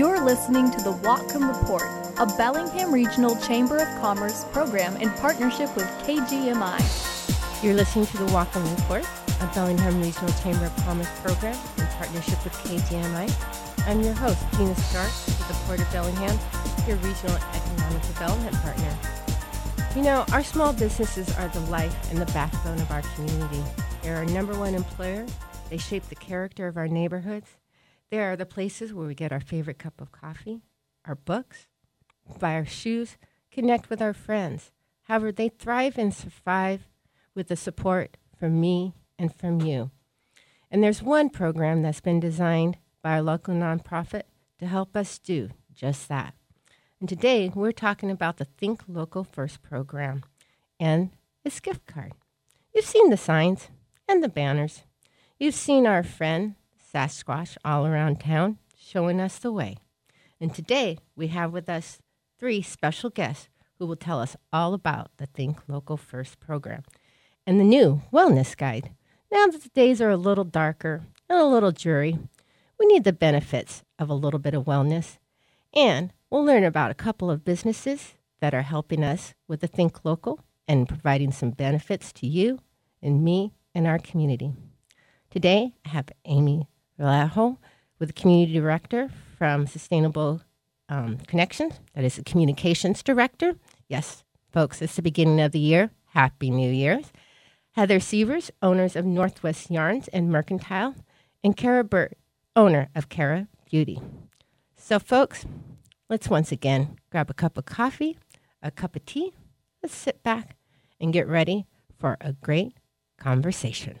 You're listening to the Whatcom Report, a Bellingham Regional Chamber of Commerce program in partnership with KGMI. You're listening to the Whatcom Report, a Bellingham Regional Chamber of Commerce program in partnership with KGMI. I'm your host, Gina Stark, with the Port of Bellingham, your regional economic development partner. You know, our small businesses are the life and the backbone of our community. They're our number one employer. They shape the character of our neighborhoods. They are the places where we get our favorite cup of coffee, our books, buy our shoes, connect with our friends. However, they thrive and survive with the support from me and from you. And there's one program that's been designed by our local nonprofit to help us do just that. And today, we're talking about the Think Local First program and its gift card. You've seen the signs and the banners. You've seen our friend, Sasquatch, all around town, showing us the way. And today, we have with us three special guests who will tell us all about the Think Local First program and the new wellness guide. Now that the days are a little darker and a little dreary, we need the benefits of a little bit of wellness, and we'll learn about a couple of businesses that are helping us with the Think Local and providing some benefits to you and me and our community. Today, I have Amy Relajo with the Community Director from Sustainable Connections, that is the Communications Director. Yes, folks, it's the beginning of the year. Happy New Year's. Heather Sievers, owners of Northwest Yarns and Mercantile, and Kara Bird, owner of Kara Beauty. So, folks, let's once again grab a cup of coffee, a cup of tea. Let's sit back and get ready for a great conversation.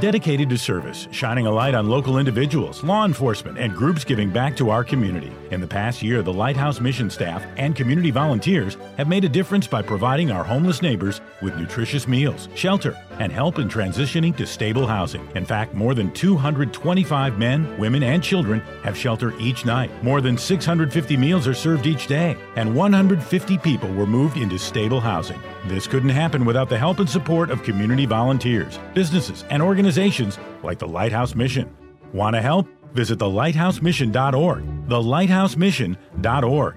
Dedicated to service, shining a light on local individuals, law enforcement, and groups giving back to our community. In the past year, the Lighthouse Mission staff and community volunteers have made a difference by providing our homeless neighbors with nutritious meals, shelter, and help in transitioning to stable housing. In fact, more than 225 men, women, and children have shelter each night. More than 650 meals are served each day, and 150 people were moved into stable housing. This couldn't happen without the help and support of community volunteers, businesses, and organizations like the Lighthouse Mission. Want to help? Visit thelighthousemission.org, thelighthousemission.org.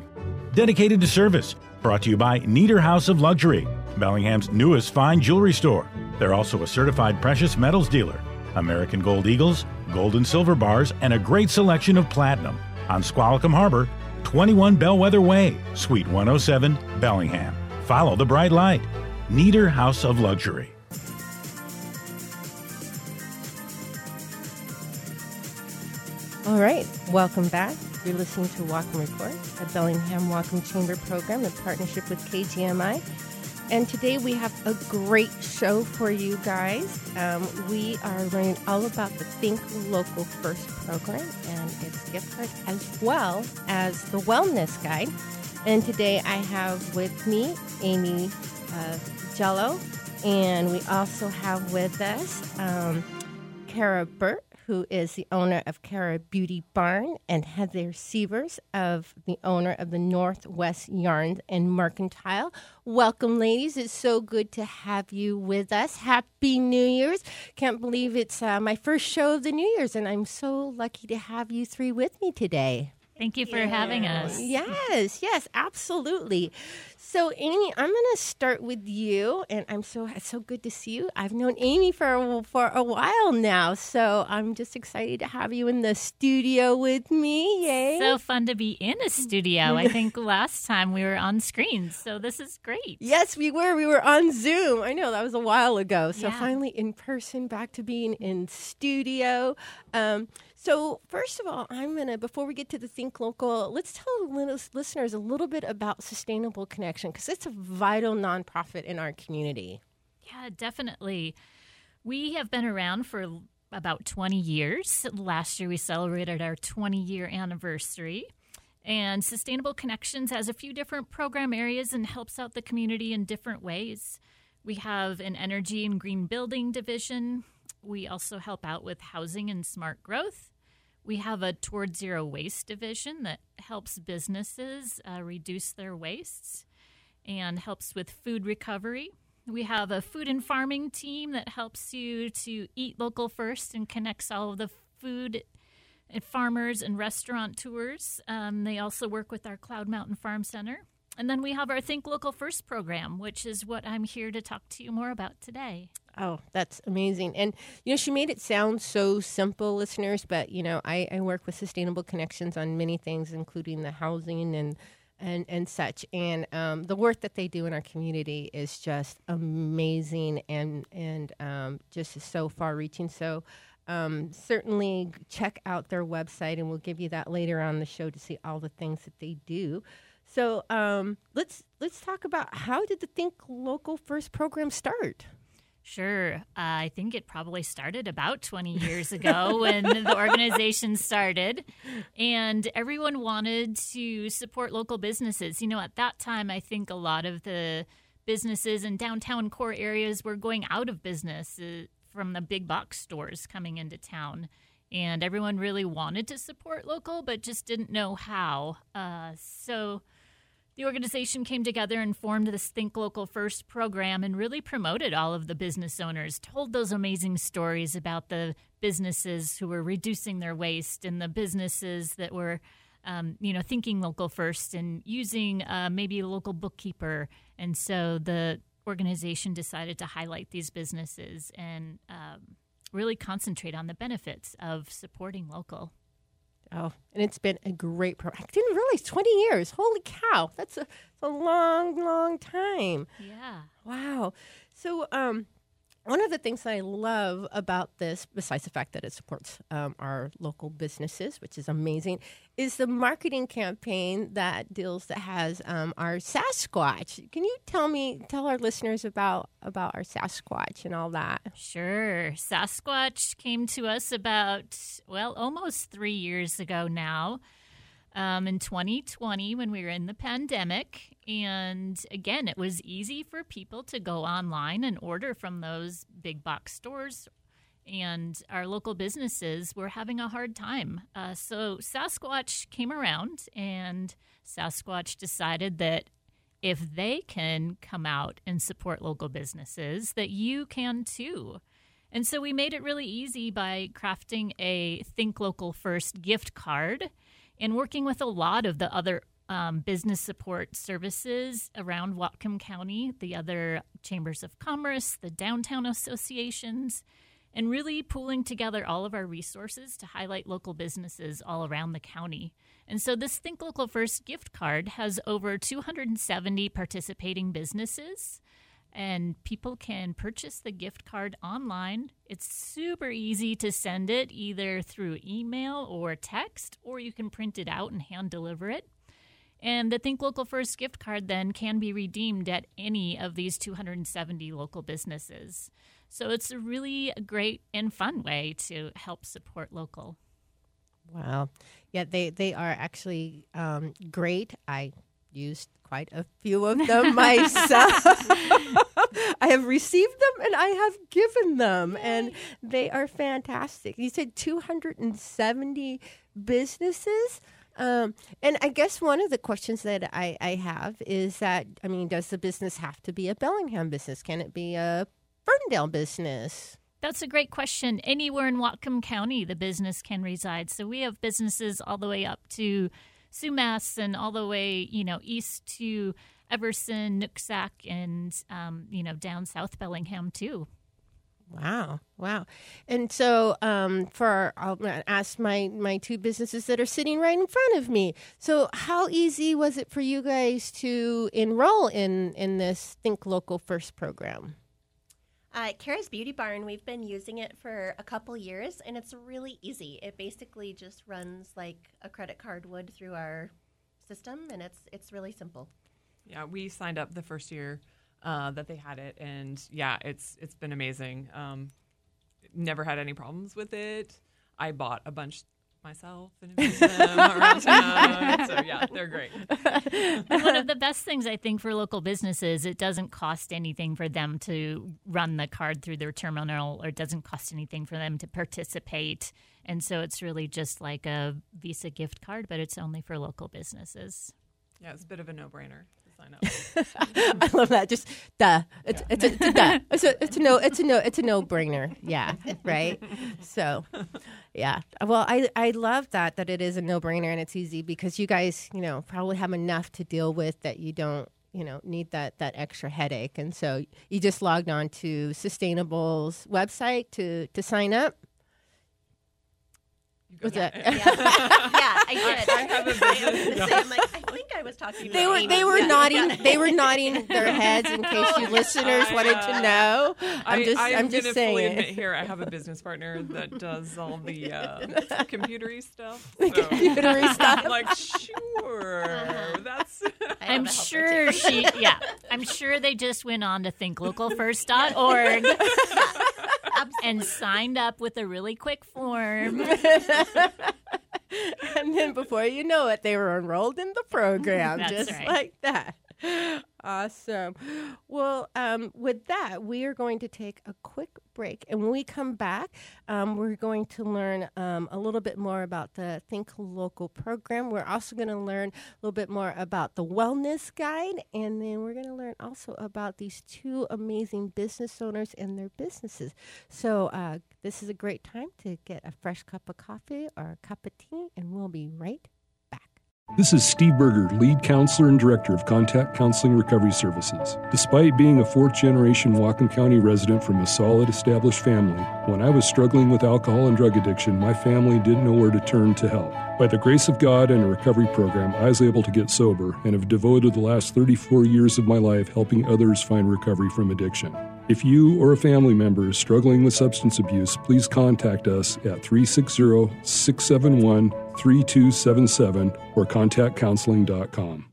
Dedicated to service, brought to you by Nieder House of Luxury, Bellingham's newest fine jewelry store. They're also a certified precious metals dealer, American Gold Eagles, gold and silver bars, and a great selection of platinum on Squalicum Harbor, 21 Bellwether Way, Suite 107, Bellingham. Follow the bright light. Nieder House of Luxury. All right, welcome back. You're listening to Whatcom Report, a Bellingham Whatcom Chamber program in partnership with KGMI. And today we have a great show for you guys. We are learning all about the Think Local First program and its gift card, as well as the wellness guide. And today I have with me Amy Jello, and we also have with us Kara Bird, who is the owner of Kara Beauty Barn, and Heather Sievers, of the owner of the Northwest Yarns and Mercantile. Welcome, ladies. It's so good to have you with us. Happy New Year's. Can't believe it's my first show of the New Year's, and I'm so lucky to have you three with me today. Thank you for having us. Yes, absolutely. So, Amy, I'm going to start with you, and it's so good to see you. I've known Amy for a while now, so I'm just excited to have you in the studio with me. Yay! So fun to be in a studio. I think last time we were on screens, so this is great. Yes, we were. We were on Zoom. I know, that was a while ago. So finally in person, back to being in studio. So first of all, before we get to the Think Local, let's tell listeners a little bit about Sustainable Connection, because it's a vital nonprofit in our community. Yeah, definitely. We have been around for about 20 years. Last year, we celebrated our 20-year anniversary. And Sustainable Connections has a few different program areas and helps out the community in different ways. We have an energy and green building division. We also help out with housing and smart growth. We have a Toward Zero Waste division that helps businesses reduce their wastes and helps with food recovery. We have a food and farming team that helps you to eat local first and connects all of the food farmers and restaurateurs. They also work with our Cloud Mountain Farm Center. And then we have our Think Local First program, which is what I'm here to talk to you more about today. Oh, that's amazing. And, she made it sound so simple, listeners, but, I work with Sustainable Connections on many things, including the housing and such. And the work that they do in our community is just amazing and just so far-reaching. So certainly check out their website, and we'll give you that later on the show to see all the things that they do. So let's talk about how did the Think Local First program start? Sure. I think it probably started about 20 years ago when the organization started, and everyone wanted to support local businesses. At that time, I think a lot of the businesses in downtown core areas were going out of business from the big box stores coming into town. And everyone really wanted to support local, but just didn't know how. So the organization came together and formed this Think Local First program and really promoted all of the business owners, told those amazing stories about the businesses who were reducing their waste and the businesses that were, thinking local first and using maybe a local bookkeeper. And so the organization decided to highlight these businesses and really concentrate on the benefits of supporting local. Oh, and it's been a great program. I didn't realize 20 years. Holy cow. That's a long, long time. Yeah. Wow. So one of the things that I love about this, besides the fact that it supports our local businesses, which is amazing, is the marketing campaign that has our Sasquatch. Can you tell our listeners about our Sasquatch and all that? Sure. Sasquatch came to us about, almost 3 years ago now, in 2020 when we were in the pandemic. And again, it was easy for people to go online and order from those big box stores, and our local businesses were having a hard time. So Sasquatch came around, and Sasquatch decided that if they can come out and support local businesses, that you can too. And so we made it really easy by crafting a Think Local First gift card and working with a lot of the other business support services around Whatcom County, the other chambers of commerce, the downtown associations, and really pooling together all of our resources to highlight local businesses all around the county. And so this Think Local First gift card has over 270 participating businesses, and people can purchase the gift card online. It's super easy to send it either through email or text, or you can print it out and hand deliver it. And the Think Local First gift card then can be redeemed at any of these 270 local businesses. So it's a really great and fun way to help support local. Wow. Yeah, they are actually great. I used quite a few of them myself. I have received them and I have given them. Yay. And they are fantastic. You said 270 businesses. And I guess one of the questions that I have is that, does the business have to be a Bellingham business? Can it be a Ferndale business? That's a great question. Anywhere in Whatcom County, the business can reside. So we have businesses all the way up to Sumas and all the way, east to Everson, Nooksack, and, down south Bellingham, too. Wow. And so I'll ask my two businesses that are sitting right in front of me. So how easy was it for you guys to enroll in this Think Local First program? At Kara's Beauty Barn, we've been using it for a couple years, and it's really easy. It basically just runs like a credit card would through our system, and it's really simple. Yeah, we signed up the first year that they had it, and yeah, it's been amazing. Never had any problems with it. I bought a bunch myself and them around town, so yeah, they're great. One of the best things I think for local businesses, it doesn't cost anything for them to run the card through their terminal, or it doesn't cost anything for them to participate, and so it's really just like a Visa gift card, but it's only for local businesses. Yeah, it's a bit of a no-brainer. I love that. Just duh. It's a no-brainer. Yeah, right. So, yeah. Well, I love that it is a no-brainer and it's easy because you guys, probably have enough to deal with that you don't, need that extra headache. And so you just logged on to Sustainable's website to sign up. What's that? Yeah. I did. I have a business. I'm like, I think I was talking about They were nodding their heads in case you listeners wanted to know. I'm just saying. I admit here, I have a business partner that does all the computery stuff. So computery stuff. I'm like, sure. That's. I'm sure she. Yeah. I'm sure they just went on to thinklocalfirst.org. And signed up with a really quick form. And then before you know it, they were enrolled in the program. That's just right. Like that. Awesome. Well, with that, we are going to take a quick break. And when we come back, we're going to learn a little bit more about the Think Local program. We're also going to learn a little bit more about the wellness guide. And then we're going to learn also about these two amazing business owners and their businesses. So this is a great time to get a fresh cup of coffee or a cup of tea. And we'll be right back. This is Steve Berger, Lead Counselor and Director of Contact Counseling Recovery Services. Despite being a fourth-generation Whatcom County resident from a solid, established family, when I was struggling with alcohol and drug addiction, my family didn't know where to turn to help. By the grace of God and a recovery program, I was able to get sober and have devoted the last 34 years of my life helping others find recovery from addiction. If you or a family member is struggling with substance abuse, please contact us at 360-671-3277 or contactcounseling.com.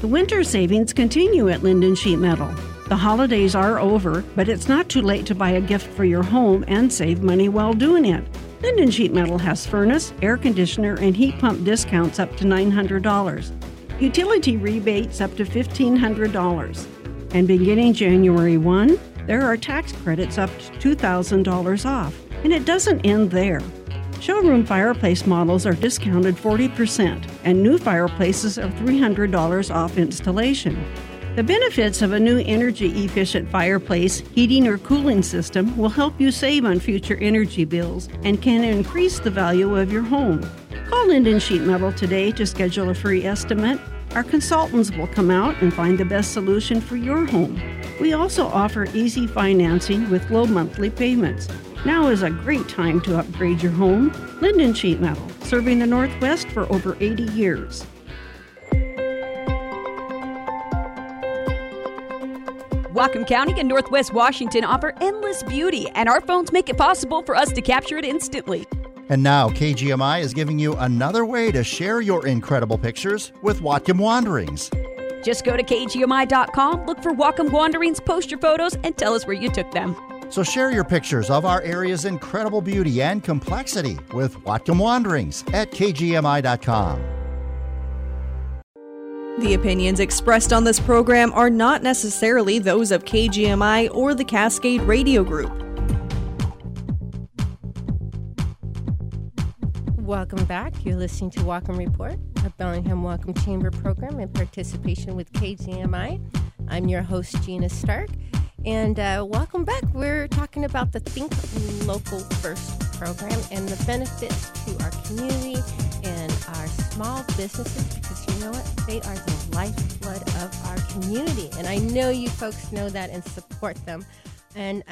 The winter savings continue at Lynden Sheet Metal. The holidays are over, but it's not too late to buy a gift for your home and save money while doing it. Lynden Sheet Metal has furnace, air conditioner, and heat pump discounts up to $900, utility rebates up to $1,500. And beginning January 1, there are tax credits up to $2,000 off. And it doesn't end there. Showroom fireplace models are discounted 40%, and new fireplaces are $300 off installation. The benefits of a new energy-efficient fireplace, heating, or cooling system will help you save on future energy bills and can increase the value of your home. Call Lynden Sheet Metal today to schedule a free estimate. Our consultants will come out and find the best solution for your home. We also offer easy financing with low monthly payments. Now is a great time to upgrade your home. Lynden Sheet Metal, serving the Northwest for over 80 years. Whatcom County and Northwest Washington offer endless beauty, and our phones make it possible for us to capture it instantly. And now KGMI is giving you another way to share your incredible pictures with Whatcom Wanderings. Just go to KGMI.com, look for Whatcom Wanderings, post your photos, and tell us where you took them. So share your pictures of our area's incredible beauty and complexity with Whatcom Wanderings at KGMI.com. The opinions expressed on this program are not necessarily those of KGMI or the Cascade Radio Group. Welcome back. You're listening to Whatcom Report, a Bellingham Whatcom Chamber program in participation with KGMI. I'm your host, Gina Stark, and welcome back. We're talking about the Think Local First program and the benefits to our community in our small businesses, because you know what? They are the lifeblood of our community. And I know you folks know that and support them. And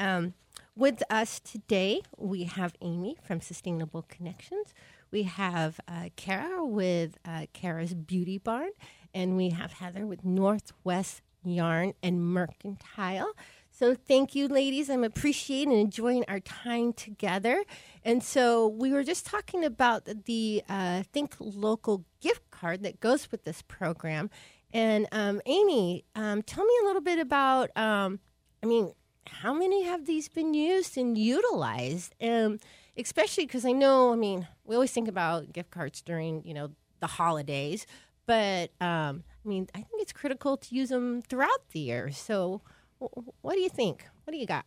with us today, we have Amy from Sustainable Connections. We have Kara with Kara's Beauty Barn. And we have Heather with Northwest Yarn and Mercantile. So thank you, ladies. I'm appreciating and enjoying our time together. And so we were just talking about the Think Local gift card that goes with this program. And Amy, tell me a little bit about, how many have these been used and utilized? Especially because we always think about gift cards during, the holidays. But, I think it's critical to use them throughout the year. So what do you think? What do you got?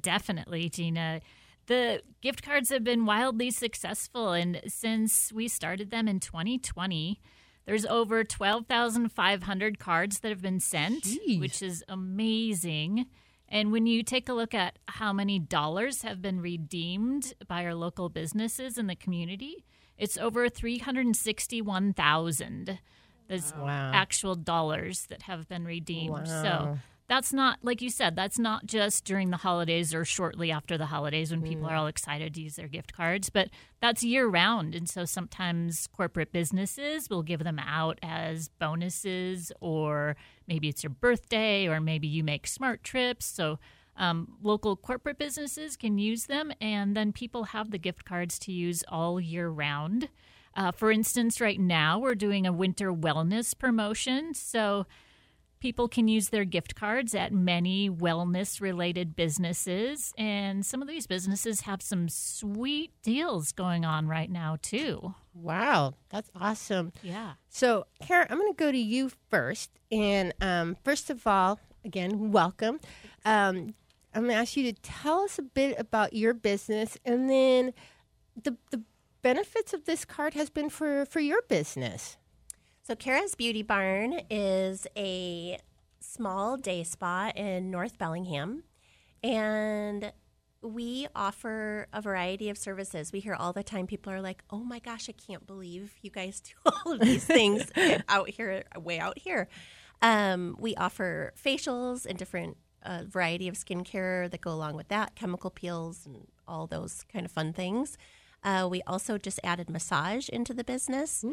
Definitely, Gina. The gift cards have been wildly successful, and since we started them in 2020, there's over 12,500 cards that have been sent, which is amazing. And when you take a look at how many dollars have been redeemed by our local businesses in the community, it's over 361,000 actual dollars that have been redeemed. Wow. So that's not, like you said, that's not just during the holidays or shortly after the holidays when people are all excited to use their gift cards, but that's year-round. And so sometimes corporate businesses will give them out as bonuses, or maybe it's your birthday, or maybe you make smart trips. So local corporate businesses can use them, and then people have the gift cards to use all year-round. For instance, right now we're doing a winter wellness promotion, so people can use their gift cards at many wellness-related businesses, and some of these businesses have some sweet deals going on right now, too. Wow, that's awesome. Yeah. So, Kara, I'm going to go to you first, and first of all, again, welcome. I'm going to ask you to tell us a bit about your business, and then the benefits of this card has been for your business. So Kara's Beauty Barn is a small day spa in North Bellingham, and we offer a variety of services. We hear all the time people are like, oh my gosh, I can't believe you guys do all of these things out here, way out here. We offer facials and different variety of skincare that go along with that, chemical peels and all those kind of fun things. We also just added massage into the business,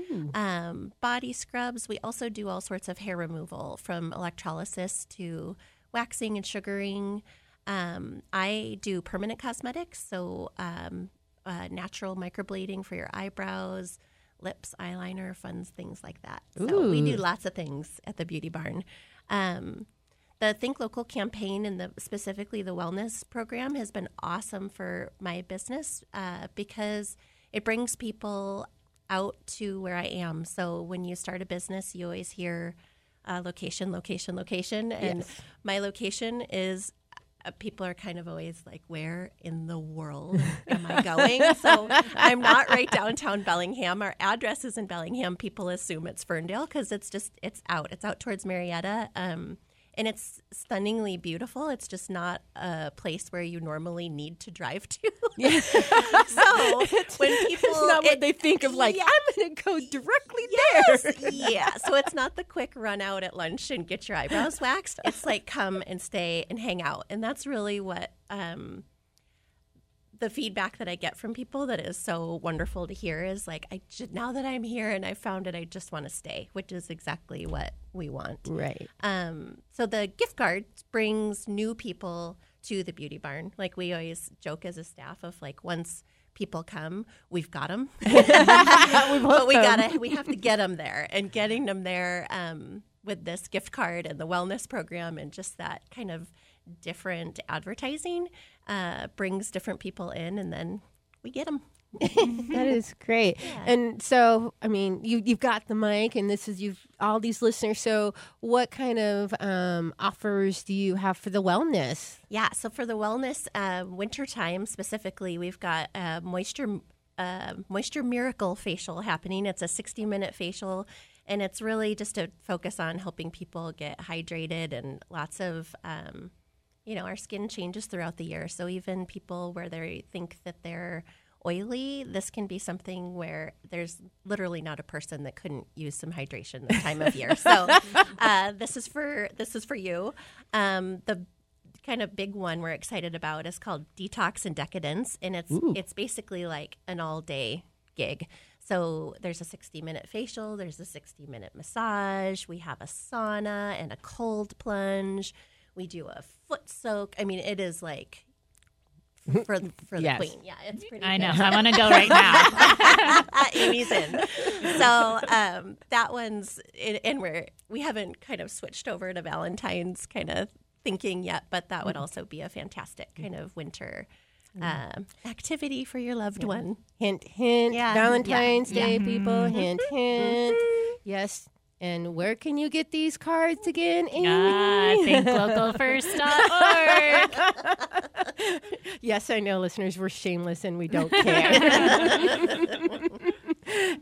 body scrubs. We also do all sorts of hair removal, from electrolysis to waxing and sugaring. I do permanent cosmetics, so natural microblading for your eyebrows, lips, eyeliner, fun things like that. Ooh. So we do lots of things at the Beauty Barn. The Think Local campaign and specifically the wellness program has been awesome for my business because it brings people out to where I am. So when you start a business, you always hear location, location, location. And my location is people are kind of always like, where in the world am I going? So I'm not right downtown Bellingham. Our address is in Bellingham. People assume it's Ferndale because it's out towards Marietta. And it's stunningly beautiful. It's just not a place where you normally need to drive to. So when people... It's not what they think of, like, I'm going to go directly there. Yeah, so it's not the quick run out at lunch and get your eyebrows waxed. It's like come and stay and hang out. And that's really what the feedback that I get from people that is so wonderful to hear is like, now that I'm here and I found it, I just want to stay, which is exactly what we want. Right. So the gift card brings new people to the Beauty Barn. Like we always joke as a staff of like, once people come, we've got them. But we have to get them there, and getting them there with this gift card and the wellness program and just that kind of different advertising brings different people in, and then we get them. That is great. Yeah. And so, you've got the mic, and this is all these listeners. So what kind of offers do you have for the wellness? Yeah. So for the wellness, wintertime specifically, we've got moisture miracle facial happening. It's a 60-minute facial, and it's really just to focus on helping people get hydrated, and lots of, our skin changes throughout the year. So even people where they think that they're oily, this can be something where there's literally not a person that couldn't use some hydration this time of year. So this is for you. The kind of big one we're excited about is called Detox and Decadence, and it's basically like an all-day gig. So there's a 60-minute facial, there's a 60-minute massage, we have a sauna and a cold plunge, we do a foot soak. I mean, it is like for the queen. Yeah, it's pretty good. I know. I want to go right now. Amy's in. So that one's – and we haven't kind of switched over to Valentine's kind of thinking yet, but that would also be a fantastic kind of winter – activity for your loved one. Hint, hint. Yeah. Valentine's Day, people. Mm-hmm. Hint, hint. Mm-hmm. Yes. And where can you get these cards again, Amy? ThinkLocalFirst.org. Yes, I know, listeners. We're shameless and we don't care.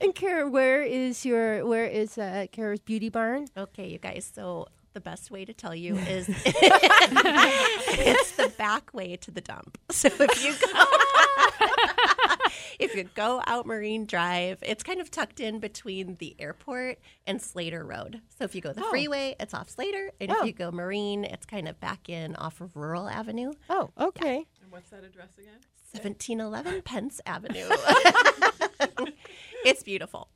And Kara, where is Kara's Beauty Barn? Okay, you guys. So the best way to tell you is it's the back way to the dump. So if you go out Marine Drive, it's kind of tucked in between the airport and Slater Road. So if you go the freeway, it's off Slater. And if you go Marine, it's kind of back in off of Rural Avenue. Oh, okay. Yeah. And what's that address again? 1711 Pence Avenue. It's beautiful.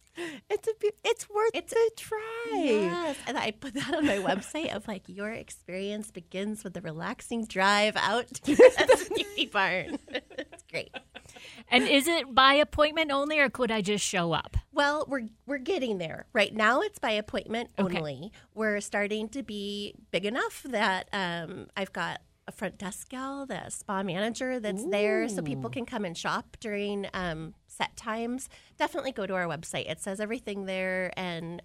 It's worth a try. Yes, and I put that on my website of like your experience begins with the relaxing drive out to the Beauty Barn. It's great. And is it by appointment only, or could I just show up? Well, we're getting there. Right now, it's by appointment only. Okay. We're starting to be big enough that I've got a front desk gal, the spa manager that's there, so people can come and shop during set times. Definitely go to our website. It says everything there, and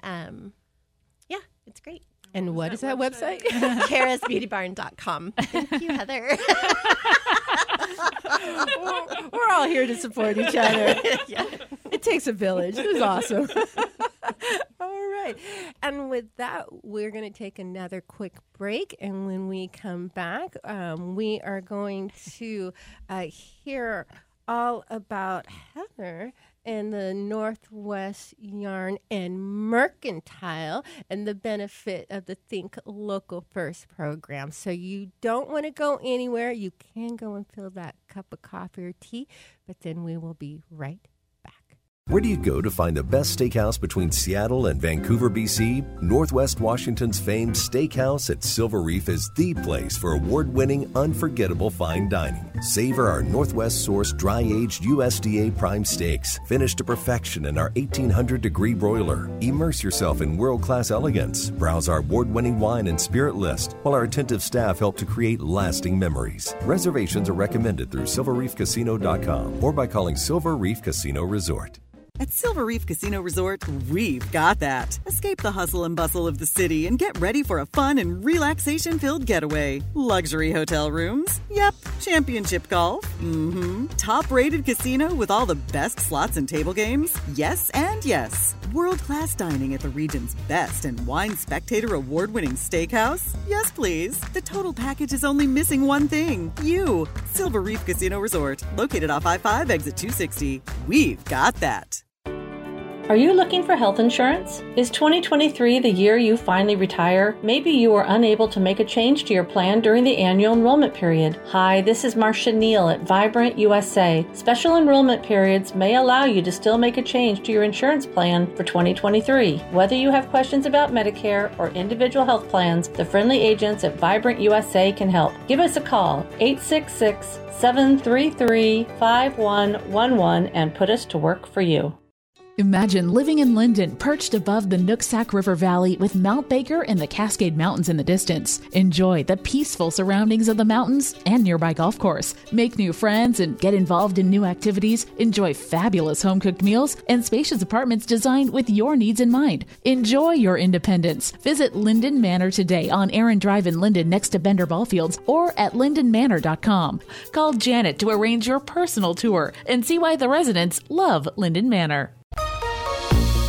it's great. And what is that website? KarasBeautyBarn.com. Thank you, Heather. We're all here to support each other. Yeah. It takes a village. It was awesome. All right. And with that, we're going to take another quick break. And when we come back, we are going to hear all about Heather and the Northwest Yarn and Mercantile and the benefit of the Think Local First program. So you don't want to go anywhere. You can go and fill that cup of coffee or tea, but then we will be right back. Where do you go to find the best steakhouse between Seattle and Vancouver, BC? Northwest Washington's famed steakhouse at Silver Reef is the place for award-winning, unforgettable fine dining. Savor our Northwest-sourced, dry-aged USDA prime steaks, finished to perfection in our 1,800-degree broiler. Immerse yourself in world-class elegance. Browse our award-winning wine and spirit list, while our attentive staff help to create lasting memories. Reservations are recommended through silverreefcasino.com or by calling Silver Reef Casino Resort. At Silver Reef Casino Resort, we've got that. Escape the hustle and bustle of the city and get ready for a fun and relaxation-filled getaway. Luxury hotel rooms? Yep. Championship golf? Mm-hmm. Top-rated casino with all the best slots and table games? Yes and yes. World-class dining at the region's best and wine spectator award-winning steakhouse? Yes, please. The total package is only missing one thing. You. Silver Reef Casino Resort, located off I-5, exit 260. We've got that. Are you looking for health insurance? Is 2023 the year you finally retire? Maybe you are unable to make a change to your plan during the annual enrollment period. Hi, this is Marcia Neal at Vibrant USA. Special enrollment periods may allow you to still make a change to your insurance plan for 2023. Whether you have questions about Medicare or individual health plans, the friendly agents at Vibrant USA can help. Give us a call, 866-733-5111, and put us to work for you. Imagine living in Lynden, perched above the Nooksack River Valley with Mount Baker and the Cascade Mountains in the distance. Enjoy the peaceful surroundings of the mountains and nearby golf course. Make new friends and get involved in new activities. Enjoy fabulous home-cooked meals and spacious apartments designed with your needs in mind. Enjoy your independence. Visit Lynden Manor today on Aaron Drive in Lynden next to Bender Ballfields or at LyndenManor.com. Call Janet to arrange your personal tour and see why the residents love Lynden Manor.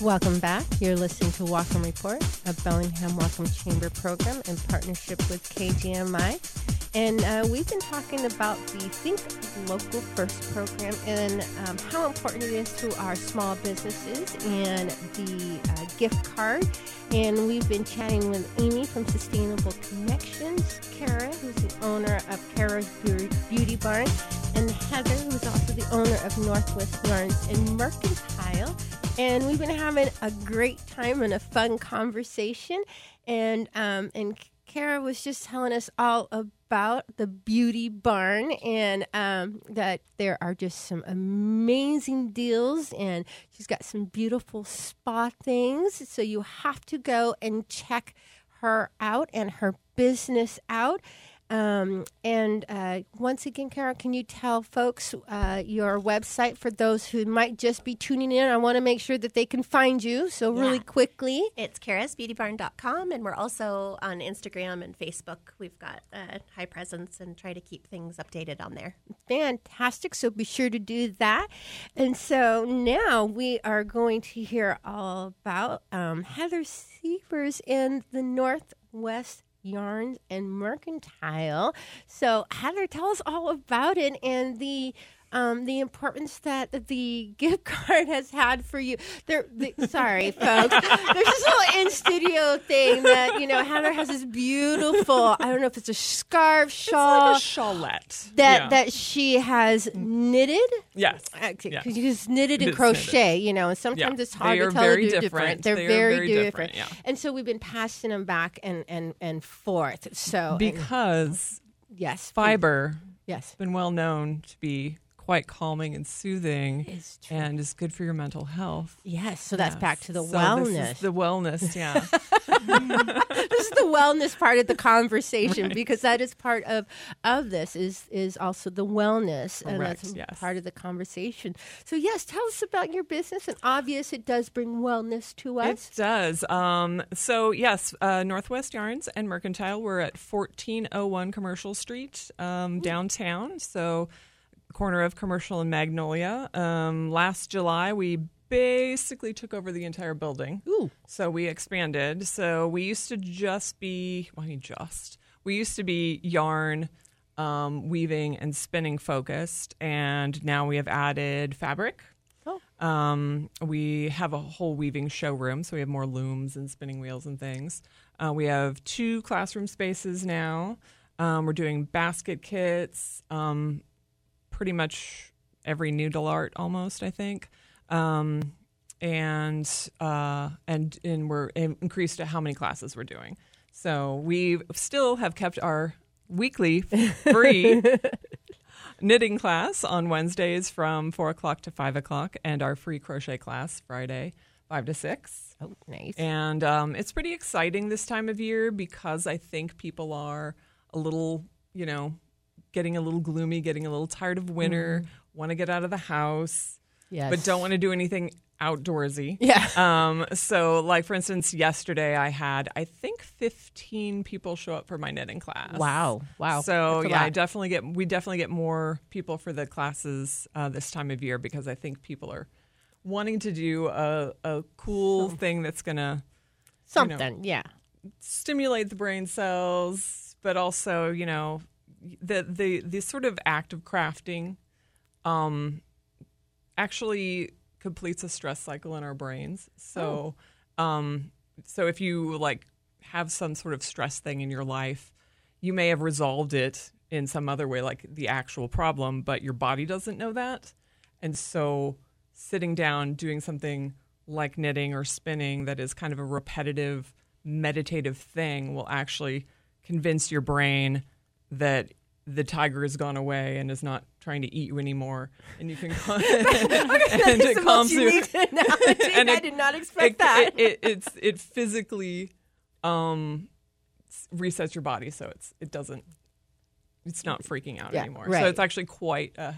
Welcome back. You're listening to Whatcom Report, a Bellingham Whatcom Chamber program in partnership with KGMI. And we've been talking about the Think Local First program and how important it is to our small businesses and the gift card. And we've been chatting with Amy from Sustainable Connections, Kara, who's the owner of Kara's Beauty Barn, and Heather, who's also the owner of Northwest Yarns and Mercantile. And we've been having a great time and a fun conversation. And Kara was just telling us all about the Beauty Barn and that there are just some amazing deals, and she's got some beautiful spa things. So you have to go and check her out and her business out. And once again, Kara, can you tell folks your website for those who might just be tuning in? I want to make sure that they can find you. So really quickly. It's karasbeautybarn.com, and we're also on Instagram and Facebook. We've got a high presence and try to keep things updated on there. Fantastic. So be sure to do that. And so now we are going to hear all about Heather Sievers in the Northwest Yarns and Mercantile. So Heather, tell us all about it and the importance that the gift card has had for you. Sorry, folks. There's this little in-studio thing that, Heather has this beautiful, I don't know if it's a scarf, shawl. It's like a shawlette. That she has knitted. Yes. Because you just knitted and crochet, and sometimes it's hard to tell they're different. They're very different. Yeah. And so we've been passing them back and forth. So fiber has been well known to be quite calming and soothing, and is good for your mental health. Yes, so that's back to the wellness. This is the wellness, this is the wellness part of the conversation, because that is part of this is also the wellness, and that's part of the conversation. So yes, tell us about your business, and obvious it does bring wellness to us. It does. Northwest Yarns and Mercantile, we're at 1401 Commercial Street, downtown. So corner of Commercial and Magnolia. Last July, we basically took over the entire building. Ooh. So we expanded. So we used to just be, we used to be yarn, weaving, and spinning focused. And now we have added fabric. We have a whole weaving showroom, so we have more looms and spinning wheels and things. We have 2 classroom spaces now. We're doing basket kits, pretty much every noodle art almost, I think. And we're increased at how many classes we're doing. So we still have kept our weekly free knitting class on Wednesdays from 4 o'clock to 5 o'clock and our free crochet class Friday, 5 to 6. Oh, nice. And it's pretty exciting this time of year because I think people are a little, getting a little gloomy, getting a little tired of winter, want to get out of the house, but don't want to do anything outdoorsy. Yeah. So, for instance, yesterday I had, 15 people show up for my knitting class. Wow. So, we definitely get more people for the classes this time of year because I think people are wanting to do a cool thing that's going to... stimulate the brain cells, but also, the sort of act of crafting actually completes a stress cycle in our brains. So so if you have some sort of stress thing in your life, you may have resolved it in some other way, like the actual problem, but your body doesn't know that. And so sitting down, doing something like knitting or spinning that is kind of a repetitive, meditative thing will actually convince your brain that the tiger has gone away and is not trying to eat you anymore, and you can calm and it calms you. And I did not expect that. It physically resets your body, so it's not freaking out anymore. Right. So it's actually quite a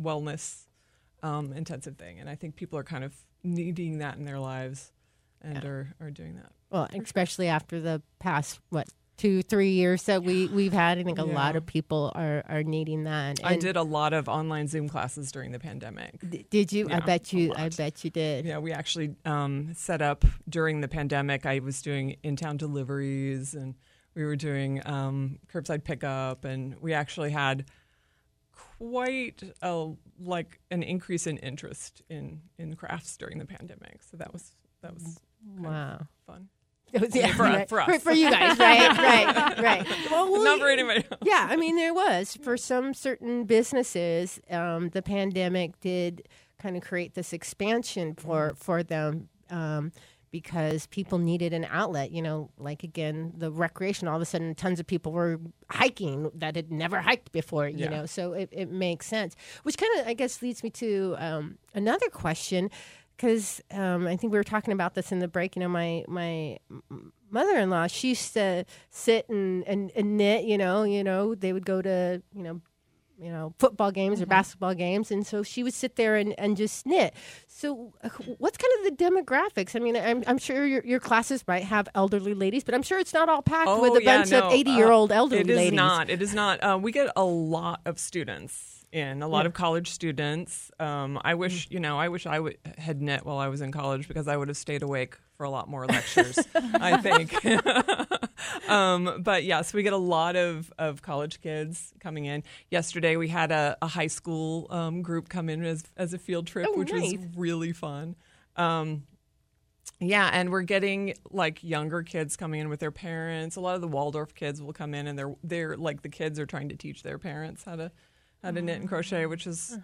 wellness intensive thing, and I think people are kind of needing that in their lives and are doing that. Well, especially after the past 2-3 years that we've had. I think a lot of people are needing that. And I did a lot of online Zoom classes during the pandemic. Did you? Yeah, I bet you did. Yeah, we actually set up during the pandemic. I was doing in-town deliveries, and we were doing curbside pickup, and we actually had quite an increase in interest in crafts during the pandemic. So that was kind of fun. It was, for us. For you guys, right. Well, not for anybody else. Yeah, I mean, there was. For some certain businesses, the pandemic did kind of create this expansion for them because people needed an outlet. Again, the recreation, all of a sudden, tons of people were hiking that had never hiked before, you know, so it makes sense. Which kind of, I guess, leads me to another question. Because I think we were talking about this in the break. My mother-in-law, she used to sit and knit. They would go to football games or basketball games, and so she would sit there and just knit. So, what's kind of the demographics? I mean, I'm sure your classes might have elderly ladies, but I'm sure it's not all packed with a bunch of 80-year-old elderly ladies. It is not. We get a lot of students. In a lot of college students. I wish I had knit while I was in college, because I would have stayed awake for a lot more lectures, I think. But yes, we get a lot of college kids coming in. Yesterday we had a high school group come in as a field trip, which was really fun. And we're getting younger kids coming in with their parents. A lot of the Waldorf kids will come in, and they're the kids are trying to teach their parents how to knit and crochet, which is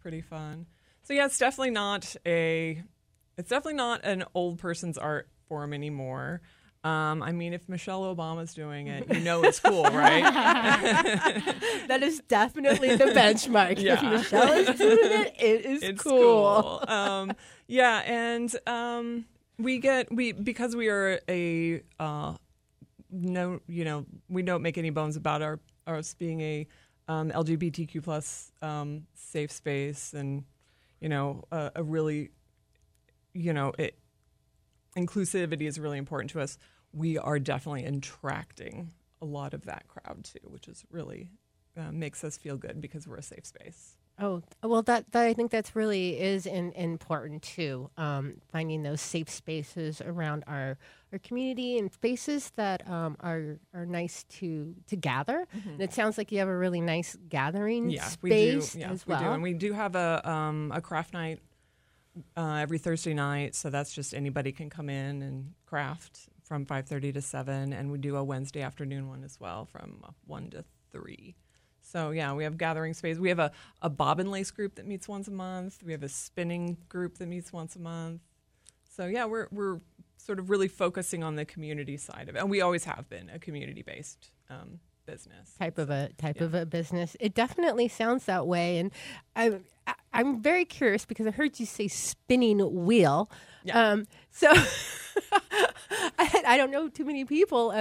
pretty fun. So yeah, it's definitely not an old person's art form anymore. I mean, if Michelle Obama's doing it, it's cool, right? That is definitely the benchmark. Yeah. If Michelle is doing it, it's cool. Because we are a we don't make any bones about us being a LGBTQ plus safe space, and a really inclusivity is really important to us. We are definitely attracting a lot of that crowd too, which is really makes us feel good because we're a safe space. Oh, well, that I think that's really is important too. Finding those safe spaces around our community and spaces that are nice to gather. Mm-hmm. And it sounds like you have a really nice gathering space as well. We do. And we do have a craft night every Thursday night. So that's just anybody can come in and craft from 5:30 to 7. And we do a Wednesday afternoon one as well from 1 to 3. So, yeah, we have gathering space. We have a bobbin lace group that meets once a month. We have a spinning group that meets once a month. So, yeah, we're sort of really focusing on the community side of it. And we always have been a community-based business. Type of a business. It definitely sounds that way. And I'm very curious because I heard you say spinning wheel. Yeah. So I don't know too many people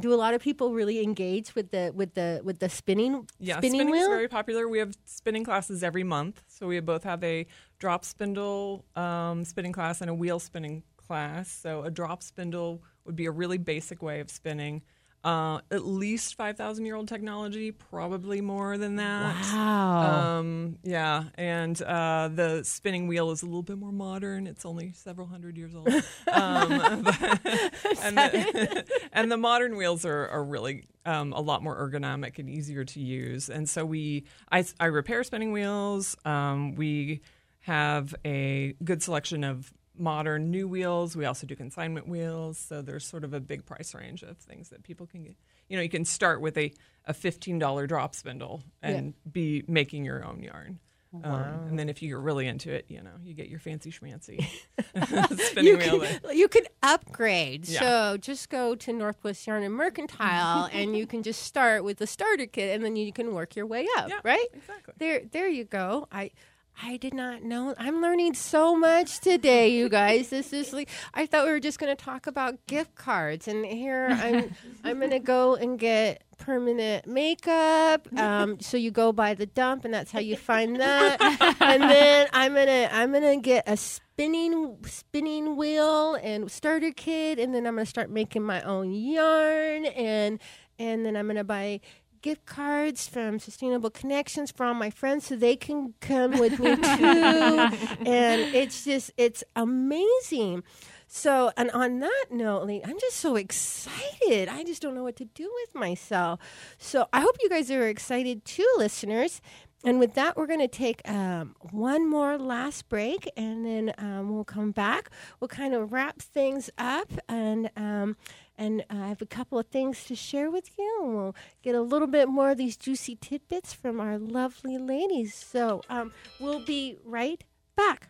do a lot of people really engage with the spinning? Yeah, spinning wheel is very popular. We have spinning classes every month, so we both have a drop spindle spinning class and a wheel spinning class. So a drop spindle would be a really basic way of spinning. At least 5,000-year-old technology, probably more than that. Wow. And the spinning wheel is a little bit more modern. It's only several hundred years old. And the modern wheels are really a lot more ergonomic and easier to use. And so I repair spinning wheels. We have a good selection of modern new wheels. We also do consignment wheels, so there's sort of a big price range of things that people can get. You can start with a $15 drop spindle and be making your own yarn. Wow. And then if you're really into it, you know, you get your fancy schmancy spinning wheel there. You can upgrade. Yeah. So just go to Northwest Yarn and Mercantile and you can just start with the starter kit and then you can work your way up, yeah, right? Exactly. There you go. I did not know. I'm learning so much today, you guys. This is like, I thought we were just going to talk about gift cards, and here I'm going to go and get permanent makeup. So you go by the dump, and that's how you find that. And then I'm gonna get a spinning wheel and starter kit, and then I'm gonna start making my own yarn, and then I'm gonna buy gift cards from Sustainable Connections for all my friends so they can come with me too. And it's amazing. So, and on that note, Lee, I'm just so excited. I just don't know what to do with myself. So I hope you guys are excited too, listeners. And with that, we're going to take one more last break, and then we'll come back. We'll kind of wrap things up, and I have a couple of things to share with you, and we'll get a little bit more of these juicy tidbits from our lovely ladies. So we'll be right back.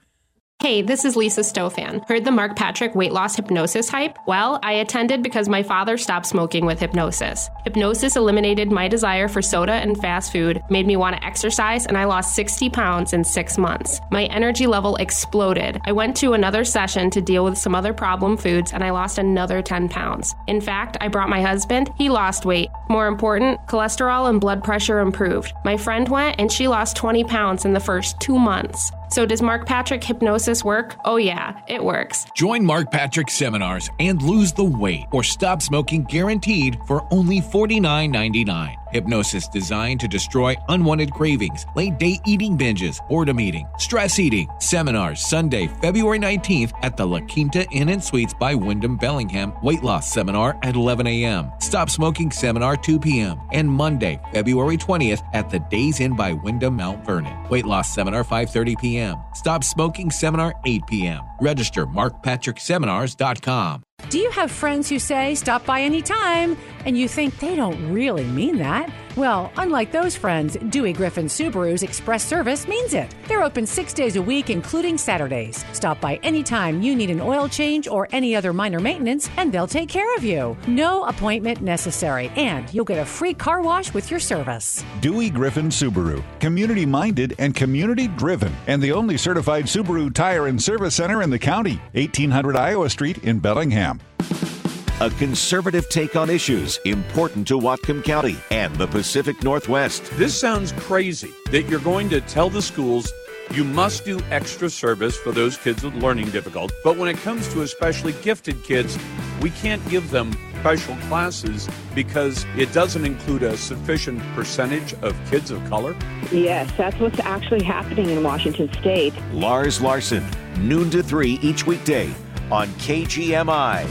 Hey, this is Lisa Stofan. Heard the Mark Patrick weight loss hypnosis hype? Well, I attended because my father stopped smoking with hypnosis. Hypnosis eliminated my desire for soda and fast food, made me want to exercise, and I lost 60 pounds in 6 months. My energy level exploded. I went to another session to deal with some other problem foods, and I lost another 10 pounds. In fact, I brought my husband. He lost weight. More important, cholesterol and blood pressure improved. My friend went, and she lost 20 pounds in the first 2 months. So does Mark Patrick hypnosis work? Oh yeah, it works. Join Mark Patrick seminars and lose the weight or stop smoking guaranteed for only $49.99. Hypnosis designed to destroy unwanted cravings, late day eating binges, boredom eating, stress eating. Seminars Sunday, February 19th at the La Quinta Inn and Suites by Wyndham Bellingham. Weight loss seminar at 11 a.m. Stop smoking seminar 2 p.m. And Monday, February 20th at the Days Inn by Wyndham Mount Vernon. Weight loss seminar 5:30 p.m. Stop smoking seminar 8 p.m. Register markpatrickseminars.com. Do you have friends who say, stop by anytime, and you think they don't really mean that? Well, unlike those friends, Dewey Griffin Subaru's express service means it. They're open 6 days a week, including Saturdays. Stop by anytime you need an oil change or any other minor maintenance, and they'll take care of you. No appointment necessary, and you'll get a free car wash with your service. Dewey Griffin Subaru, community-minded and community-driven, and the only certified Subaru tire and service center in the county, 1800 Iowa Street in Bellingham. A conservative take on issues important to Whatcom County and the Pacific Northwest. This sounds crazy that you're going to tell the schools you must do extra service for those kids with learning difficulties. But when it comes to especially gifted kids, we can't give them special classes because it doesn't include a sufficient percentage of kids of color. Yes, that's what's actually happening in Washington State. Lars Larson, noon to 3 each weekday on KGMI.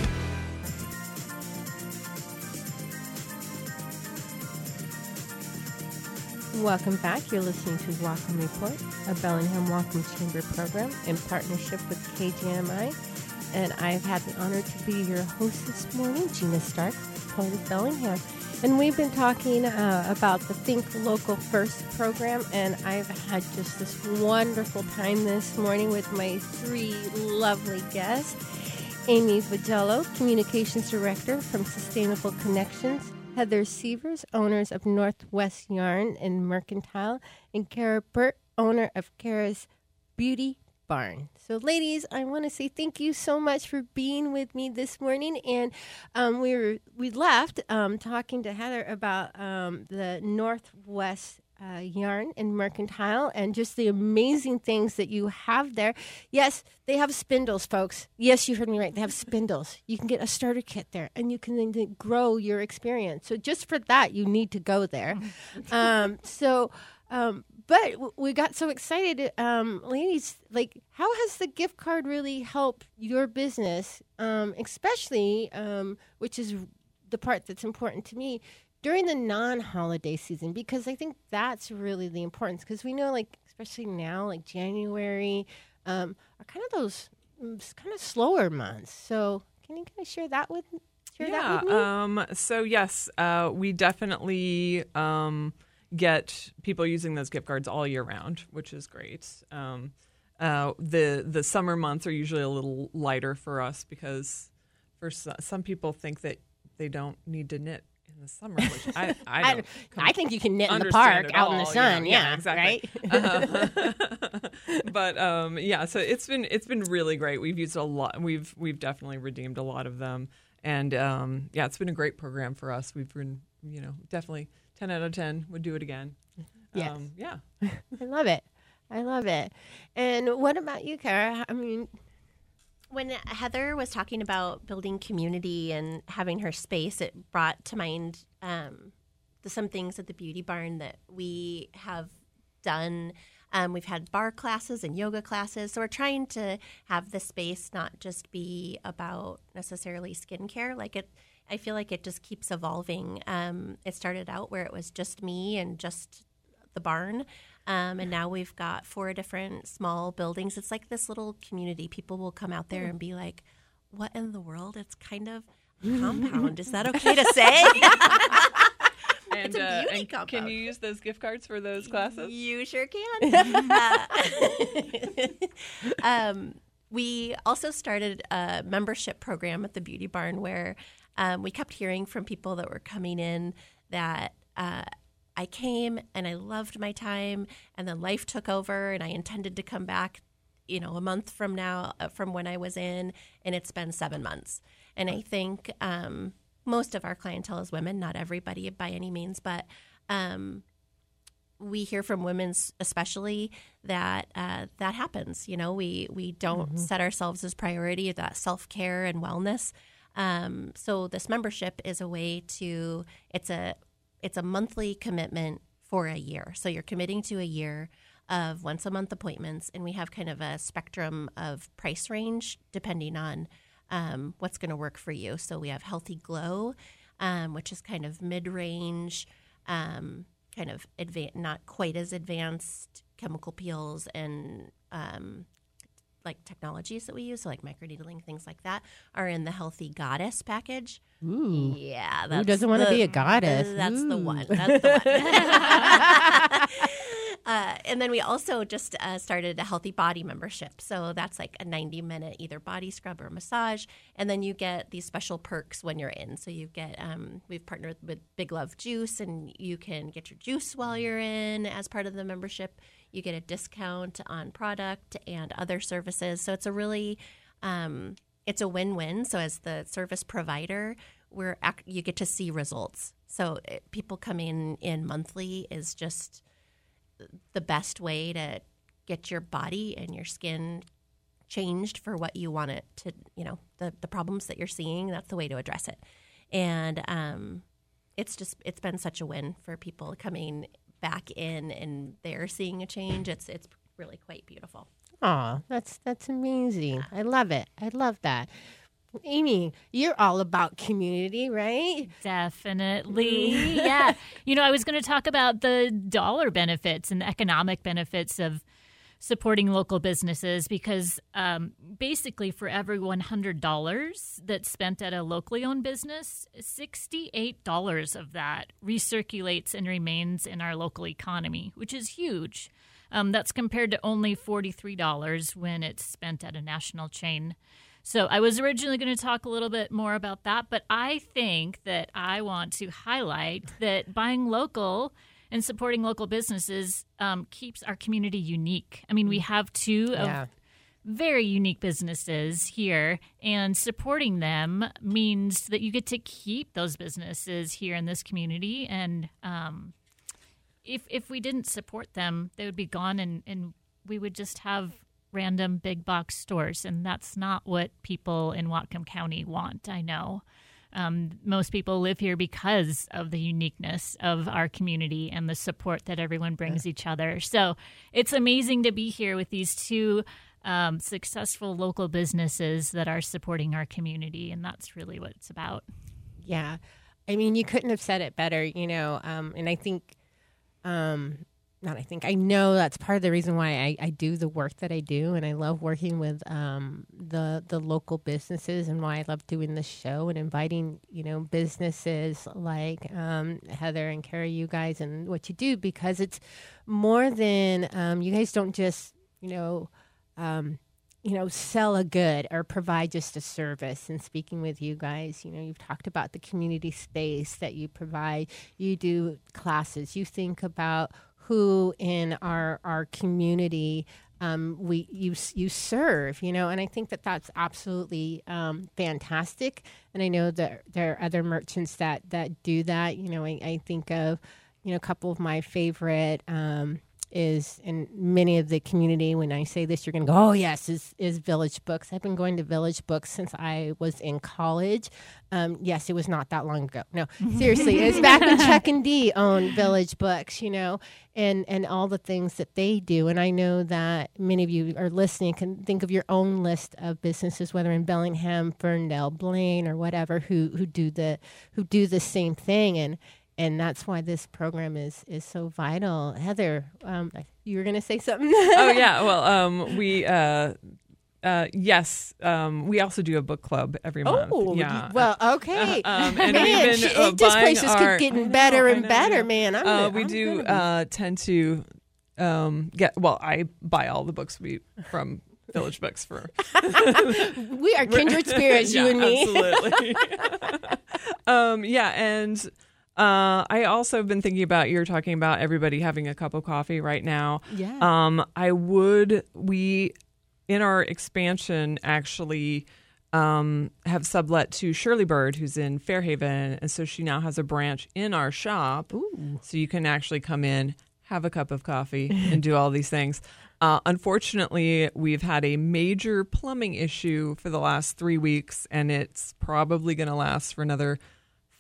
Welcome back. You're listening to Whatcom Report, a Bellingham Whatcom Chamber program in partnership with KGMI. And I've had the honor to be your host this morning, Gina Stark, Port of Bellingham. And we've been talking about the Think Local First program, and I've had just this wonderful time this morning with my three lovely guests. Amy Vigello, Communications Director from Sustainable Connections, Heather Sievers, owners of Northwest Yarn and Mercantile, and Kara Burt, owner of Kara's Beauty Barn. So, ladies, I want to say thank you so much for being with me this morning. And we left talking to Heather about the Northwest Yarn and Mercantile and just the amazing things that you have there. Yes, they have spindles, folks. Yes, you heard me right. They have spindles. You can get a starter kit there, and you can then grow your experience. So just for that, you need to go there. But we got so excited, ladies, like how has the gift card really helped your business, especially, which is the part that's important to me, during the non-holiday season? Because I think that's really the importance, because we know, like, especially now, like January, are kind of those kind of slower months. So can you kind of share that with me? So yes, we definitely get people using those gift cards all year round, which is great. The summer months are usually a little lighter for us because for some people think that they don't need to knit in the summer, which I don't. I think you can knit in the park, out in the sun. Yeah, exactly. Right? But yeah, so it's been really great. We've used a lot. We've definitely redeemed a lot of them, and yeah, it's been a great program for us. We've been, you know, definitely 10 out of 10 would do it again. Yes. Yeah, I love it. And what about you, Kara? I mean, when Heather was talking about building community and having her space, it brought to mind some things at the Beauty Barn that we have done. We've had bar classes and yoga classes. So we're trying to have the space not just be about necessarily skincare. Like I feel like it just keeps evolving. It started out where it was just me and just the barn. And now we've got 4 different small buildings. It's like this little community. People will come out there and be like, what in the world? It's kind of a compound. Is that okay to say? And, it's a beauty compound. Can you use those gift cards for those classes? You sure can. We also started a membership program at the Beauty Barn where we kept hearing from people that were coming in that I came and I loved my time, and then life took over, and I intended to come back, you know, a month from now from when I was in, and it's been 7 months. And I think most of our clientele is women, not everybody by any means, but we hear from women especially that that happens. You know, we don't set ourselves as priority, that self-care and wellness. So this membership is a way to – it's a monthly commitment for a year. So you're committing to a year of once-a-month appointments, and we have kind of a spectrum of price range depending on what's going to work for you. So we have Healthy Glow, which is kind of mid-range, kind of not quite as advanced chemical peels and like technologies that we use, so like microneedling, things like that, are in the Healthy Goddess package. Ooh. Yeah. Who doesn't want to be a goddess? That's the one. That's the one. And then we also just started a Healthy Body membership. So that's like a 90-minute either body scrub or massage. And then you get these special perks when you're in. So you get we've partnered with Big Love Juice, and you can get your juice while you're in as part of the membership. You get a discount on product and other services. So it's a really it's a win-win. So as the service provider, you get to see results. So people coming in monthly is just the best way to get your body and your skin changed for what you want it to, you know, the problems that you're seeing. That's the way to address it. And it's been such a win for people coming back in, and they're seeing a change. It's really quite beautiful. Oh, that's amazing. Yeah. I love it. I love that. Amy, you're all about community, right? Definitely. Yeah. You know, I was going to talk about the dollar benefits and the economic benefits of supporting local businesses because basically for every $100 that's spent at a locally owned business, $68 of that recirculates and remains in our local economy, which is huge. That's compared to only $43 when it's spent at a national chain. So I was originally going to talk a little bit more about that, but I think that I want to highlight that buying local and supporting local businesses keeps our community unique. I mean, we have 2 of very unique businesses here, and supporting them means that you get to keep those businesses here in this community. And if we didn't support them, they would be gone, and we would just have random big box stores. And that's not what people in Whatcom County want, I know. Most people live here because of the uniqueness of our community and the support that everyone brings each other. So it's amazing to be here with these 2 successful local businesses that are supporting our community, and that's really what it's about. Yeah. I mean, you couldn't have said it better, you know, and I think not I think, I know that's part of the reason why I do the work that I do, and I love working with the local businesses, and why I love doing the show and inviting, you know, businesses like Heather and Kara, you guys, and what you do, because it's more than you guys don't just, sell a good or provide just a service. And speaking with you guys, you know, you've talked about the community space that you provide. You do classes. You think about who in our community you serve, you know, and I think that that's absolutely fantastic. And I know that there are other merchants that do that. You know, I think of, you know, a couple of my favorite is in many of the community. When I say this, you're going to go, oh, yes, is Village Books. I've been going to Village Books since I was in college. Yes, it was not that long ago. No, seriously, it was back when Chuck and Dee owned Village Books, you know, and all the things that they do. And I know that many of you are listening can think of your own list of businesses, whether in Bellingham, Ferndale, Blaine, or whatever, who do the same thing. And that's why this program is so vital. Heather, you were going to say something? Oh, yeah. Well, we also do a book club every month. Oh, yeah. Well, okay. And man, we've been this place is getting better and better, yeah. Man. I buy all the books from Village Books for. We are kindred spirits, you and me. Absolutely. I also have been thinking about, you're talking about everybody having a cup of coffee right now. Yeah. We in our expansion actually have sublet to Shirley Bird, who's in Fairhaven. And so she now has a branch in our shop. Ooh. So you can actually come in, have a cup of coffee and do all these things. Unfortunately, we've had a major plumbing issue for the last 3 weeks, and it's probably going to last for another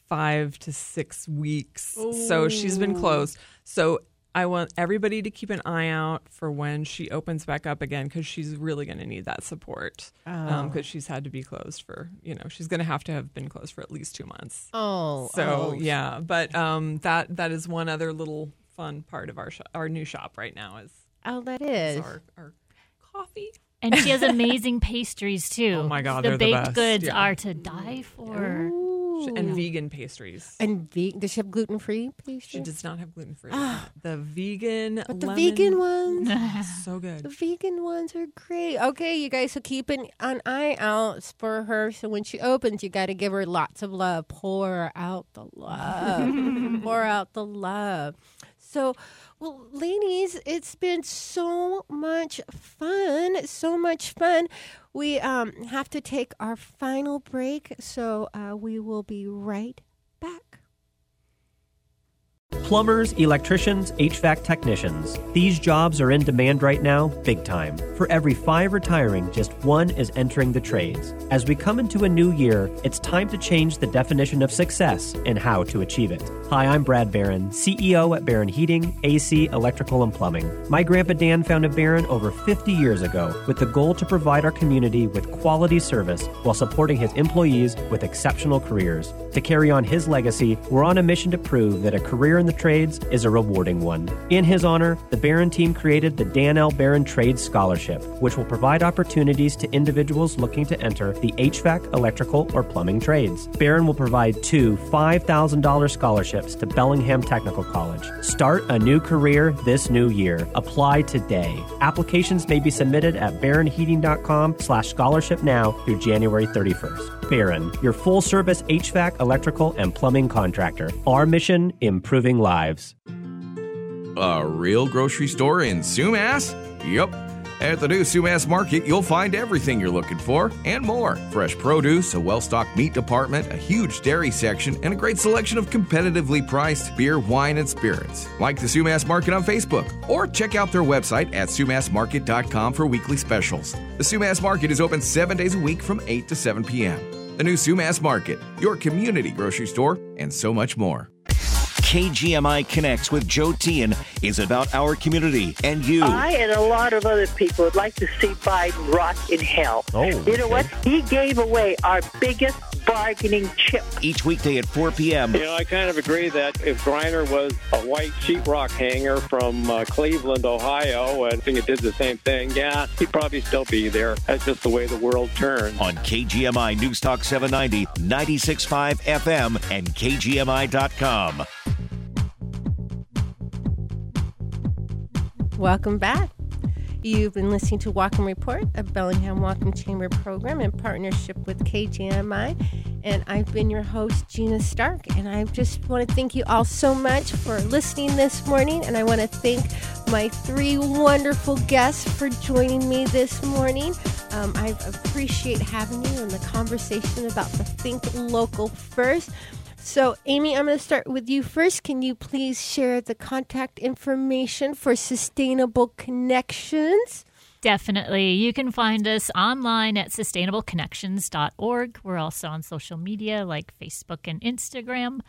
5 to 6 weeks. Ooh. So she's been closed. So I want everybody to keep an eye out for when she opens back up again, because she's really going to need that support. Because she's had to be closed for, you know, she's going to have been closed for at least 2 months. Oh, so yeah. But that is one other little fun part of our new shop right now is. Oh, that is our coffee. And she has amazing pastries too. Oh my God, the best. Goods are to die for. Ooh. And vegan pastries. And does she have gluten-free pastries? She does not have gluten-free. The vegan But the lemon, vegan ones. So good. The vegan ones are great. Okay, you guys, so keep an eye out for her. So when she opens, you got to give her lots of love. Pour out the love. Pour out the love. So, well, ladies, it's been so much fun. We have to take our final break, so we will be right back. Plumbers, electricians, HVAC technicians. These jobs are in demand right now, big time. For every 5 retiring, just 1 is entering the trades. As we come into a new year, it's time to change the definition of success and how to achieve it. Hi, I'm Brad Barron, CEO at Barron Heating, AC, Electrical, and Plumbing. My Grandpa Dan founded Barron over 50 years ago with the goal to provide our community with quality service while supporting his employees with exceptional careers. To carry on his legacy, we're on a mission to prove that a career in the trades is a rewarding one. In his honor, the Barron team created the Dan L. Barron Trades Scholarship, which will provide opportunities to individuals looking to enter the HVAC, electrical, or plumbing trades. Barron will provide 2 $5,000 scholarships to Bellingham Technical College. Start a new career this new year. Apply today. Applications may be submitted at barronheating.com/scholarship now through January 31st. Barron, your full-service HVAC, electrical, and plumbing contractor. Our mission, improving lives. A real grocery store in Sumas? Yep. At the new Sumas Market, you'll find everything you're looking for and more. Fresh produce, a well-stocked meat department, a huge dairy section, and a great selection of competitively priced beer, wine, and spirits. Like the Sumas Market on Facebook or check out their website at sumasmarket.com for weekly specials. The Sumas Market is open 7 days a week from 8 to 7 p.m. The new Sumas Market, your community grocery store, and so much more. KGMI Connects with Joe Tehan is about our community and you. I and a lot of other people would like to see Biden rot in hell. Oh, you know what? He gave away our biggest bargaining chip. Each weekday at 4 p.m. You know, I kind of agree that if Griner was a white sheetrock hanger from Cleveland, Ohio, and I think it did the same thing, yeah, he'd probably still be there. That's just the way the world turns. On KGMI News Talk 790, 96.5 FM, and KGMI.com. Welcome back. You've been listening to Whatcom Report, a Bellingham Whatcom Chamber program in partnership with KGMI. And I've been your host, Gina Stark. And I just want to thank you all so much for listening this morning. And I want to thank my three wonderful guests for joining me this morning. I appreciate having you in the conversation about the Think Local First. So, Amy, I'm going to start with you first. Can you please share the contact information for Sustainable Connections? Definitely. You can find us online at sustainableconnections.org. We're also on social media like Facebook and Instagram.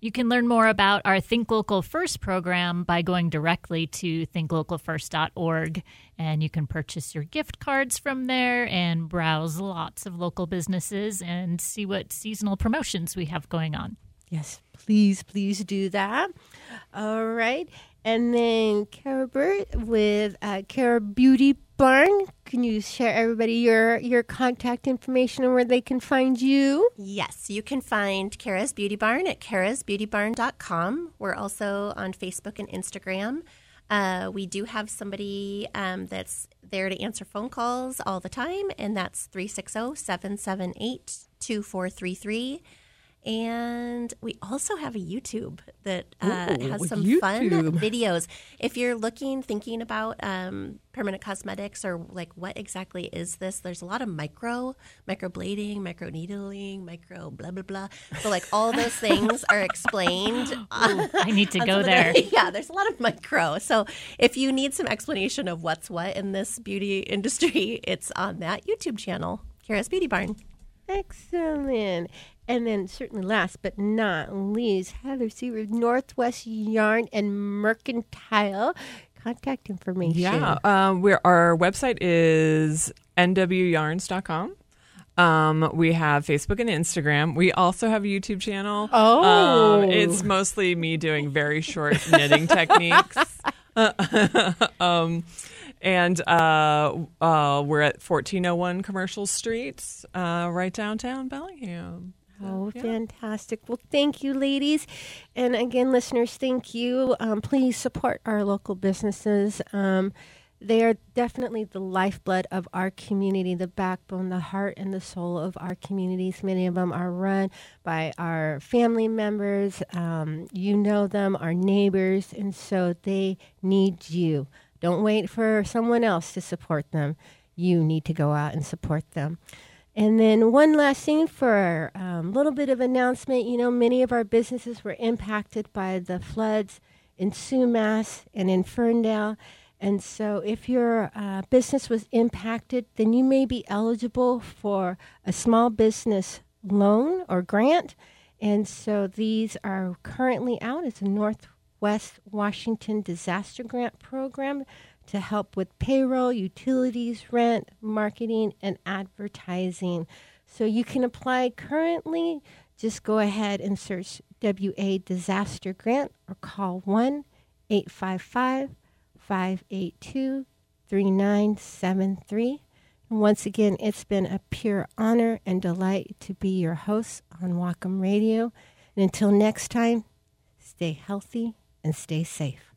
You can learn more about our Think Local First program by going directly to thinklocalfirst.org, and you can purchase your gift cards from there and browse lots of local businesses and see what seasonal promotions we have going on. Yes, please, please do that. All right. And then Kara Bird with Kara's Beauty Barn. Can you share everybody your contact information and where they can find you? Yes, you can find Kara's Beauty Barn at karasbeautybarn.com. We're also on Facebook and Instagram. We do have somebody that's there to answer phone calls all the time, and that's 360-778-2433. And we also have a YouTube that has some fun videos. If you're thinking about permanent cosmetics or like what exactly is this, there's a lot of microblading, microneedling, micro blah, blah, blah. So like all those things are explained. I need to go there. Yeah, there's a lot of micro. So if you need some explanation of what's what in this beauty industry, it's on that YouTube channel, Kara's Beauty Barn. Excellent. And then certainly last but not least, Heather Seaver, Northwest Yarn and Mercantile. Contact information. Yeah, our website is nwyarns.com. We have Facebook and Instagram. We also have a YouTube channel. Oh. It's mostly me doing very short knitting techniques. And we're at 1401 Commercial Street, right downtown Bellingham. Oh, yeah. Fantastic. Well, thank you, ladies. And again, listeners, thank you. Please support our local businesses. They are definitely the lifeblood of our community, the backbone, the heart, and the soul of our communities. Many of them are run by our family members. You know them, our neighbors, and so they need you. Don't wait for someone else to support them. You need to go out and support them. And then one last thing for a little bit of announcement. You know, many of our businesses were impacted by the floods in Sumas and in Ferndale. And so if your business was impacted, then you may be eligible for a small business loan or grant. And so these are currently out. It's a Northwest Washington Disaster Grant Program to help with payroll, utilities, rent, marketing, and advertising. So you can apply currently. Just go ahead and search WA Disaster Grant or call 1-855-582-3973. And once again, it's been a pure honor and delight to be your host on Whatcom Radio. And until next time, stay healthy and stay safe.